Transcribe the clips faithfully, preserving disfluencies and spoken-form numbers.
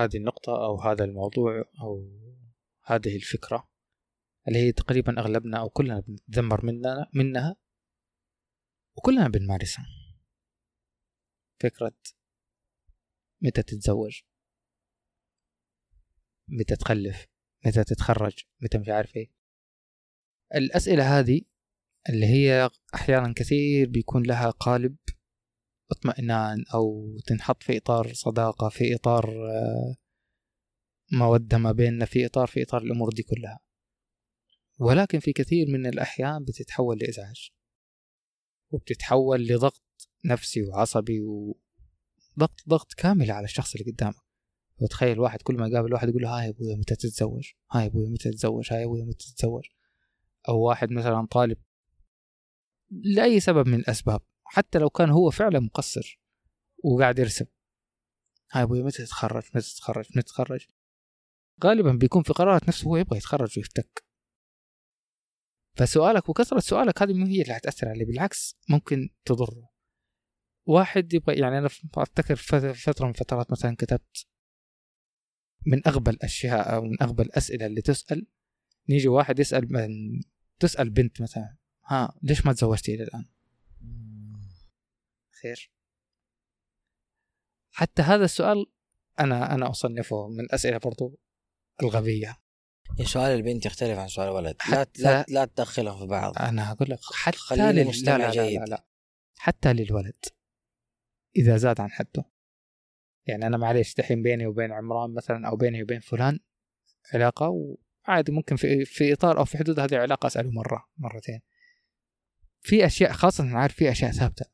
هذه النقطة أو هذا الموضوع أو هذه الفكرة اللي هي تقريبا أغلبنا أو كلنا بنتذمر مننا منها وكلنا بنمارسها، فكرة متى تتزوج، متى تخلف، متى تتخرج، متى مش عارف إيه. الأسئلة هذه اللي هي أحيانا كثير بيكون لها قالب اطمئنان أو تنحط في إطار صداقة، في إطار مودة ما بيننا، في إطار في إطار الأمور دي كلها، ولكن في كثير من الأحيان بتتحول لإزعاج وبتتحول لضغط نفسي وعصبي وضغط ضغط كامل على الشخص اللي قدامك. وتخيل واحد كل ما يقابل واحد يقول له هاي أبويا متى تتزوج، هاي أبويا متى تتزوج، هاي أبويا متى تتزوج. أو واحد مثلا طالب لأي سبب من الأسباب، حتى لو كان هو فعلا مقصر وقاعد يرسم، هاي أبويا متى تتخرج متى تتخرج متى تتخرج. غالبا بيكون في قرارات نفسه هو يبغى يتخرج ويفتك. فسؤالك وكثرة سؤالك هذه مو هي اللي هتأثر عليه، بالعكس ممكن تضره. واحد يبغى، يعني أنا أفتكر فترة من فترات مثلا كتبت من أغبى الأشياء أو من أغبى الأسئلة اللي تسأل. نيجي واحد يسأل من تسأل بنت مثلا، ها ليش ما تزوجتي إلى الآن؟ خير، حتى هذا السؤال أنا أنا أصنفه من الأسئلة برضو الغبية. سؤال البنت يختلف عن سؤال الولد، لا لا لا تدخلهم في بعض. أنا أقول لك حتى للمستمع جيد، حتى للولد إذا زاد عن حده. يعني أنا معليش دحين بيني وبين عمران مثلا أو بيني وبين فلان علاقة وعادي، ممكن في في إطار أو في حدود هذه العلاقة أسأله مرة مرتين في أشياء، خاصة نعرف في أشياء ثابتة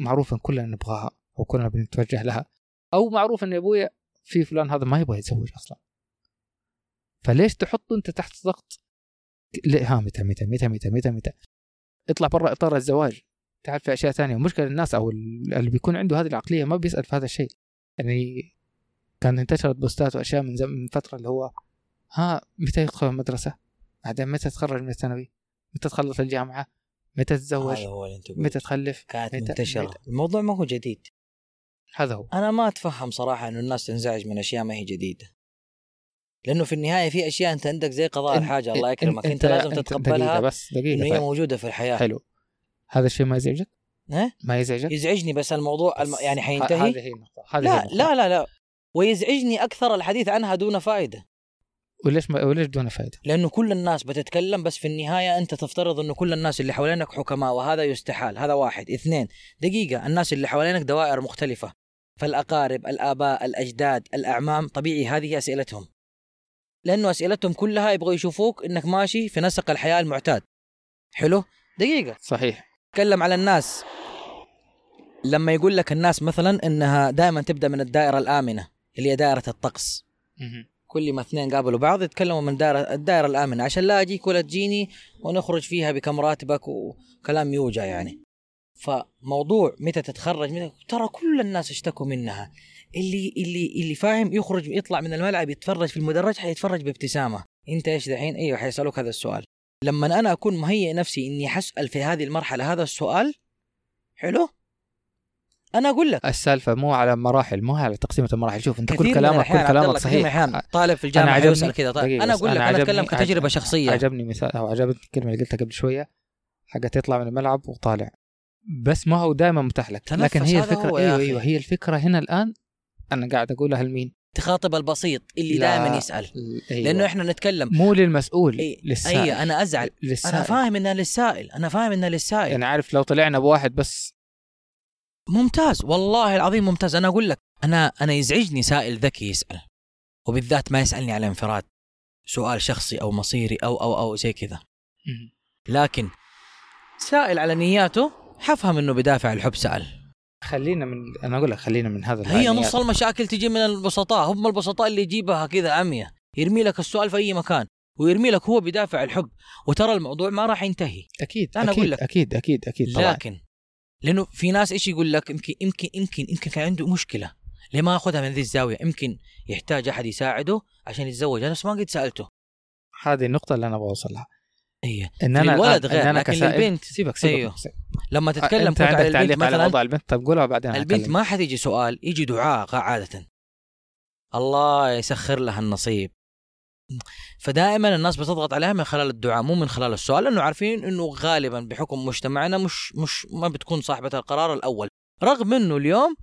معروف إن كلنا نبغاها وكلنا بنتوجه لها، أو معروف إن أبويا في فلان هذا ما يبغى يتزوج أصلا، فليش تحطه أنت تحت ضغط؟ ها متى متى متى متى متى متى اطلع برا إطار الزواج، تعال في أشياء تانية. ومشكلة الناس أو اللي بيكون عنده هذه العقلية ما بيسأل في هذا الشيء. يعني كان انتشرت بوستات وأشياء من من فترة اللي هو ها متى يدخل المدرسة، بعدين متى تخرج من الثانوي، متى تخلص الجامعة، متى تتزوج، متى تخلف. كانت منتشرة، الموضوع ما هو جديد. هذا هو أنا ما أتفهم صراحة إنه الناس تنزعج من أشياء ما هي جديدة، لأنه في النهاية في أشياء أنت عندك زي قضاء الحاجة الله يكرمك أنت, انت لازم انت تتقبلها إنه هي موجودة في الحياة. حلو، هذا الشيء ما يزعجك؟ ها؟ ما يزعجك؟ يزعجني بس الموضوع بس الم... يعني حينتهي؟ هذه هي النقطة. لا لا لا لا، ويزعجني أكثر الحديث عنها دون فائدة. وليش ما وليش دون فائدة؟ لأنه كل الناس بتتكلم، بس في النهاية أنت تفترض إنه كل الناس اللي حوالينك حكماء، وهذا يستحال. هذا واحد. اثنين، دقيقة، الناس اللي حوالينك دوائر مختلفة، فالأقارب، الآباء، الأجداد، الأعمام، طبيعي هذه أسئلتهم، لأنه أسئلتهم كلها يبغوا يشوفوك إنك ماشي في نسق الحياة المعتاد. حلو؟ دقيقة، صحيح. تكلم على الناس، لما يقول لك الناس مثلا إنها دائما تبدأ من الدائرة الآمنة اللي هي دائرة الطقس. كل ما اثنين قابلوا بعض يتكلموا من دائرة الدائرة الآمنة عشان لا أجيك ولا تجيني ونخرج فيها بكم راتبك وكلام يوجع يعني. فموضوع متى تتخرج متى، ترى كل الناس اشتكوا منها. اللي اللي اللي فاهم يخرج يطلع من الملعب يتفرج في المدرج، حيتفرج بابتسامة. انت ايش دحين؟ ايوه حيسألوك هذا السؤال. لما انا اكون مهيئ نفسي اني حسأل في هذه المرحلة هذا السؤال، حلو، انا اقول لك السالفه مو على مراحل، مو على تقسيمه المراحل. شوف انت كل كلامك كل كلامك صحيح. طالب في الجامعه يسال كذا. طيب انا اقول لك انا اتكلم كتجربه شخصية. عجبني مثال او عجبتني الكلمه اللي قلتها قبل شويه، حاجه يطلع من الملعب وطالع، بس ما هو دائما متاح لك. لكن هي الفكره، ايوه ايوه هي الفكره هنا الان انا قاعد اقولها لمين؟ تخاطب البسيط اللي دائما يسال. أيوة. لانه احنا نتكلم مو للمسؤول، أي... للسائل. ايوه انا ازعل للسائل. انا فاهم انها للسائل، انا فاهم انها للسائل. انا عارف لو طلعنا بواحد بس ممتاز، والله العظيم ممتاز. أنا أقول لك أنا أنا يزعجني سائل ذكي يسأل، وبالذات ما يسألني على انفراد، سؤال شخصي أو مصيري أو أو أو زي كذا. لكن سائل على نياته حفهم إنه بدافع الحب سأل. خلينا من أنا أقول لك خلينا من هذا. هي نص المشاكل تجي من البسطاء، هم البسطاء اللي يجيبها كذا عمية، يرمي لك السؤال في أي مكان ويرمي لك هو بدافع الحب، وترى الموضوع ما راح ينتهي. أكيد أنا أقول لك أكيد أكيد أكيد طبعا. لكن لأنه في ناس إيش يقول لك يمكن يمكن يمكن يمكن كان عنده مشكلة، ليه ما أخذها من ذي الزاوية؟ يمكن يحتاج أحد يساعده عشان يتزوج، أنا بس ما قد سألته. هذه النقطة اللي أنا بوصلها. إيه. إن أنا الولد غير، إن أنا لكن البنت سيبك سيبك. أيوه. سيبك. لما تتكلم كنت على البنت مثلاً. على وضع البنت. طب قولها بعدين. البنت ما حتيجي سؤال، يجي دعاء عادة. الله يسخر لها النصيب. فدائما الناس بتضغط عليها من خلال الدعاء مو من خلال السؤال، لأنه عارفين أنه غالبا بحكم مجتمعنا مش مش ما بتكون صاحبة القرار الأول، رغم أنه اليوم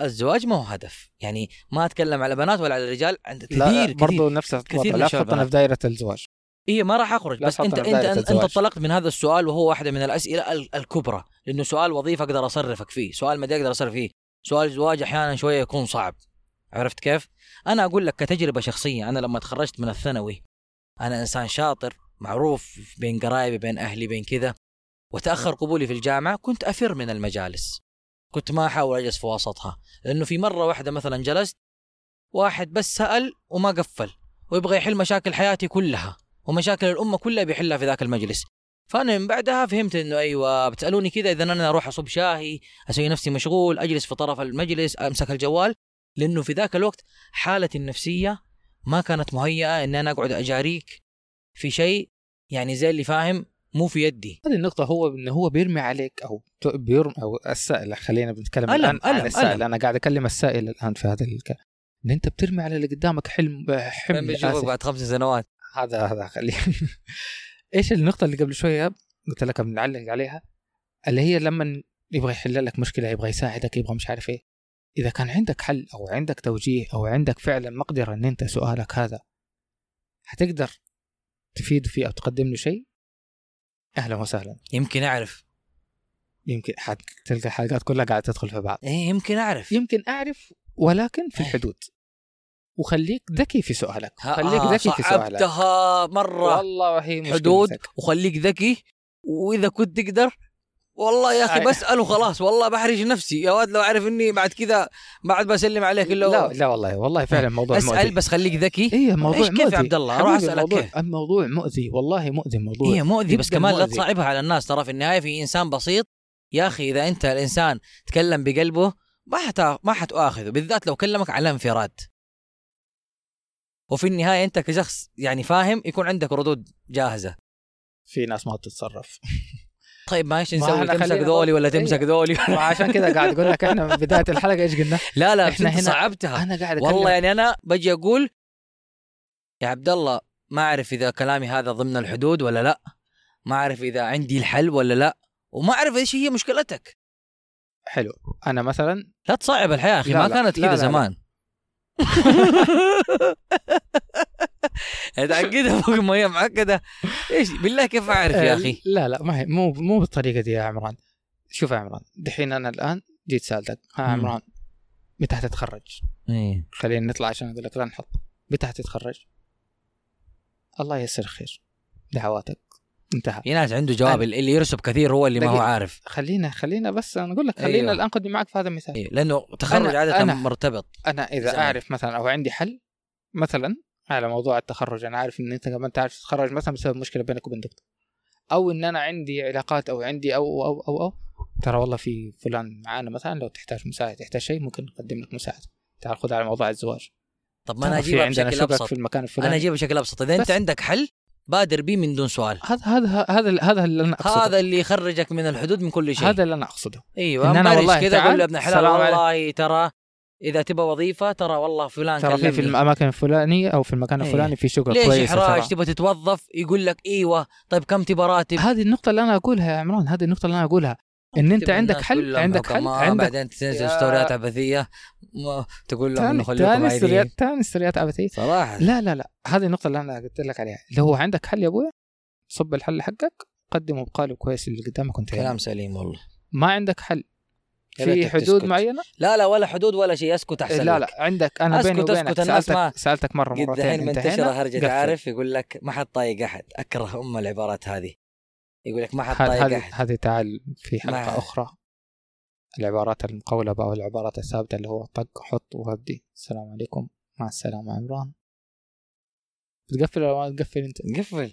الزواج ما هو هدف. يعني ما أتكلم على بنات ولا على الرجال، عند كثير برضو نفس الوضع، لا تحطنا في دائرة الزواج. إيه ما راح أخرج، بس أنت أنت أنت, أنت طلقت من هذا السؤال، وهو واحدة من الأسئلة الكبرى، لأنه سؤال وظيفة أقدر أصرفك فيه، سؤال ما أقدر أصرف فيه، سؤال زواج أحيانا شوية يكون صعب. عرفت كيف؟ أنا أقول لك كتجربة شخصية، أنا لما تخرجت من الثانوي أنا إنسان شاطر معروف بين قرايبي بين أهلي بين كذا، وتأخر قبولي في الجامعة كنت أفر من المجالس، كنت ما أحاول أجلس في وسطها، لأنه في مرة واحدة مثلا جلست، واحد بس سأل وما قفل ويبغى يحل مشاكل حياتي كلها ومشاكل الأمة كلها بيحلها في ذاك المجلس. فأنا من بعدها فهمت أنه أيوة بتسألوني كذا، إذا أنا أروح أصب شاهي، أسوي نفسي مشغول، أجلس في طرف المجلس، أمسك الجوال، لأنه في ذاك الوقت حالتي النفسية ما كانت مهيئة أن أنا أقعد أجاريك في شيء يعني زي اللي فاهم مو في يدي. هذه النقطة هو إنه هو بيرمي عليك أو بيرمي أو السائل، خلينا بنتكلم ألم الآن ألم عن السائل ألم. أنا قاعد أكلم السائل الآن في هذا الكلام، إن أنت بترمي على اللي قدامك حلم حمل بعد خمس سنوات. هذا هذا خلي إيش النقطة اللي قبل شوية قلت لك بنعلق عليها، اللي هي لما يبغى يحل لك مشكلة، يبغى يساعدك، يبغى مش عارف إيه، إذا كان عندك حل أو عندك توجيه أو عندك فعلا مقدرة أن أنت سؤالك هذا هتقدر تفيد فيه أو تقدم له شيء، أهلا وسهلا. يمكن أعرف، يمكن تلقى حلقات كلها قاعدة تدخل في بعض. إيه يمكن أعرف، يمكن أعرف، ولكن في الحدود، وخليك ذكي في سؤالك، خليك ذكي في سؤالك. صعبتها مرة والله، هي حدود وخليك ذكي، وإذا كنت تقدر والله يا أخي بسأل وخلاص، والله بحرج نفسي يا واد لو أعرف إني بعد كذا بعد بسلم عليك إلا لا لا والله والله فعلا موضوع مؤذي. أسأل بس خليك ذكي. إيه موضوع مؤذي كيف عبد الله، أروح أسألك، الموضوع مؤذي والله مؤذي، موضوع إيه مؤذي، بس كمان لا تصعبها على الناس، ترى في النهاية في إنسان بسيط يا أخي، إذا أنت الإنسان تكلم بقلبه ما حتى ما حتأخذه، بالذات لو كلمك على انفراد. وفي النهاية أنت كشخص يعني فاهم يكون عندك ردود جاهزة. في ناس ما تتصرف. طيب ماشي نسوي، تمسك دولي ولا تمسك دولي عشان كذا قاعد أقول لك إحنا من بداية الحلقة إيش قلنا؟ لا لا إحنا هنا صعبتها. أنا قاعد والله يعني أنا بجي أقول يا عبد الله ما أعرف إذا كلامي هذا ضمن الحدود ولا لا، ما أعرف إذا عندي الحل ولا لا، وما أعرف إيش هي مشكلتك. حلو أنا مثلا لا تصعب الحياة أخي، ما كانت كذا زمان. هتعقدها فوق المية معقدة إيش بالله، كيف أعرف يا أخي؟ لا لا ما هي مو مو بالطريقة دي يا عمران. شوف يا عمران دحين أنا الآن جيت سألتك ها عمران متى هتتخرج؟ إيه خلينا نطلع عشان أقول لك لا نحط متى هتتخرج؟ الله ييسر خير، دعواتك انتهى. يناس عنده جواب، اللي يرسب كثير هو اللي ما هو عارف. خلينا خلينا بس أنا أقول لك خلينا أيوه. الآن قدم معك في هذا المثال أيوه. لأنه تخرج عادة أنا مرتبط. أنا إذا زمان. أعرف مثلا أو عندي حل مثلا على موضوع التخرج، أنا عارف إن أنت كمان تعرف تتخرج مثلا بسبب مشكلة بينك وبين دكتور، أو إن أنا عندي علاقات أو عندي أو أو أو أو ترى والله في فلان معانا مثلا لو تحتاج مساعدة تحتاج شيء ممكن نقدم لك مساعدة، تعال خذ على موضوع الزواج. طب ما أنا أجيبها بشكل أبسط في المكان الفلاني، أنا أجيبها بشكل أبسط، إذا أنت عندك حل بادر بيه من دون سؤال. هذا هذا هذا هذا اللي أنا أقصده، هذا اللي يخرجك من الحدود من كل شيء، هذا اللي أنا أقصده. أيوة إن أنا والله كذا أقول لابن حلال والله ترى إذا تبى وظيفة ترى والله فلان ترى في, في الأماكن الفلانية أو في المكان الفلاني أيه. في شغل كويس. ليش إحراج تبى تتوظف يقول لك إيوه طيب كم تبى راتب؟ هذه النقطة اللي أنا أقولها يا عمران، هذه النقطة اللي أنا أقولها إن أنت عندك حل، عندك حل عندك بعدين تنزل ستوريات عبثية تقول لهم إنه خليكم عاديين. تاني ستوريات تاني ستوريات عبثية صراحة. لا لا لا هذه النقطة اللي أنا قلت لك عليها، لو عندك حل يا أبوي صب الحل حقك، قدمه بقالب كويس اللي قدامك أنت. كلام سليم والله. ما عندك حل في حدود معينة؟ لا لا ولا حدود ولا شيء، اسكت أحسن. لا لا عندك أنا بيني وبينك سألتك سألتك مرة مرتين انتهينا. هرجة عارف يقول لك ما حد طايق أحد، أكره أم العبارات هذه، يقول لك ما حد طايق أحد. هذه تعال في حلقة أخرى، العبارات المقولبة أو العبارات الثابتة اللي هو طق حط وهدي السلام عليكم مع السلامة عمران. بتقفل ولا ما تقفل أنت؟ قفل.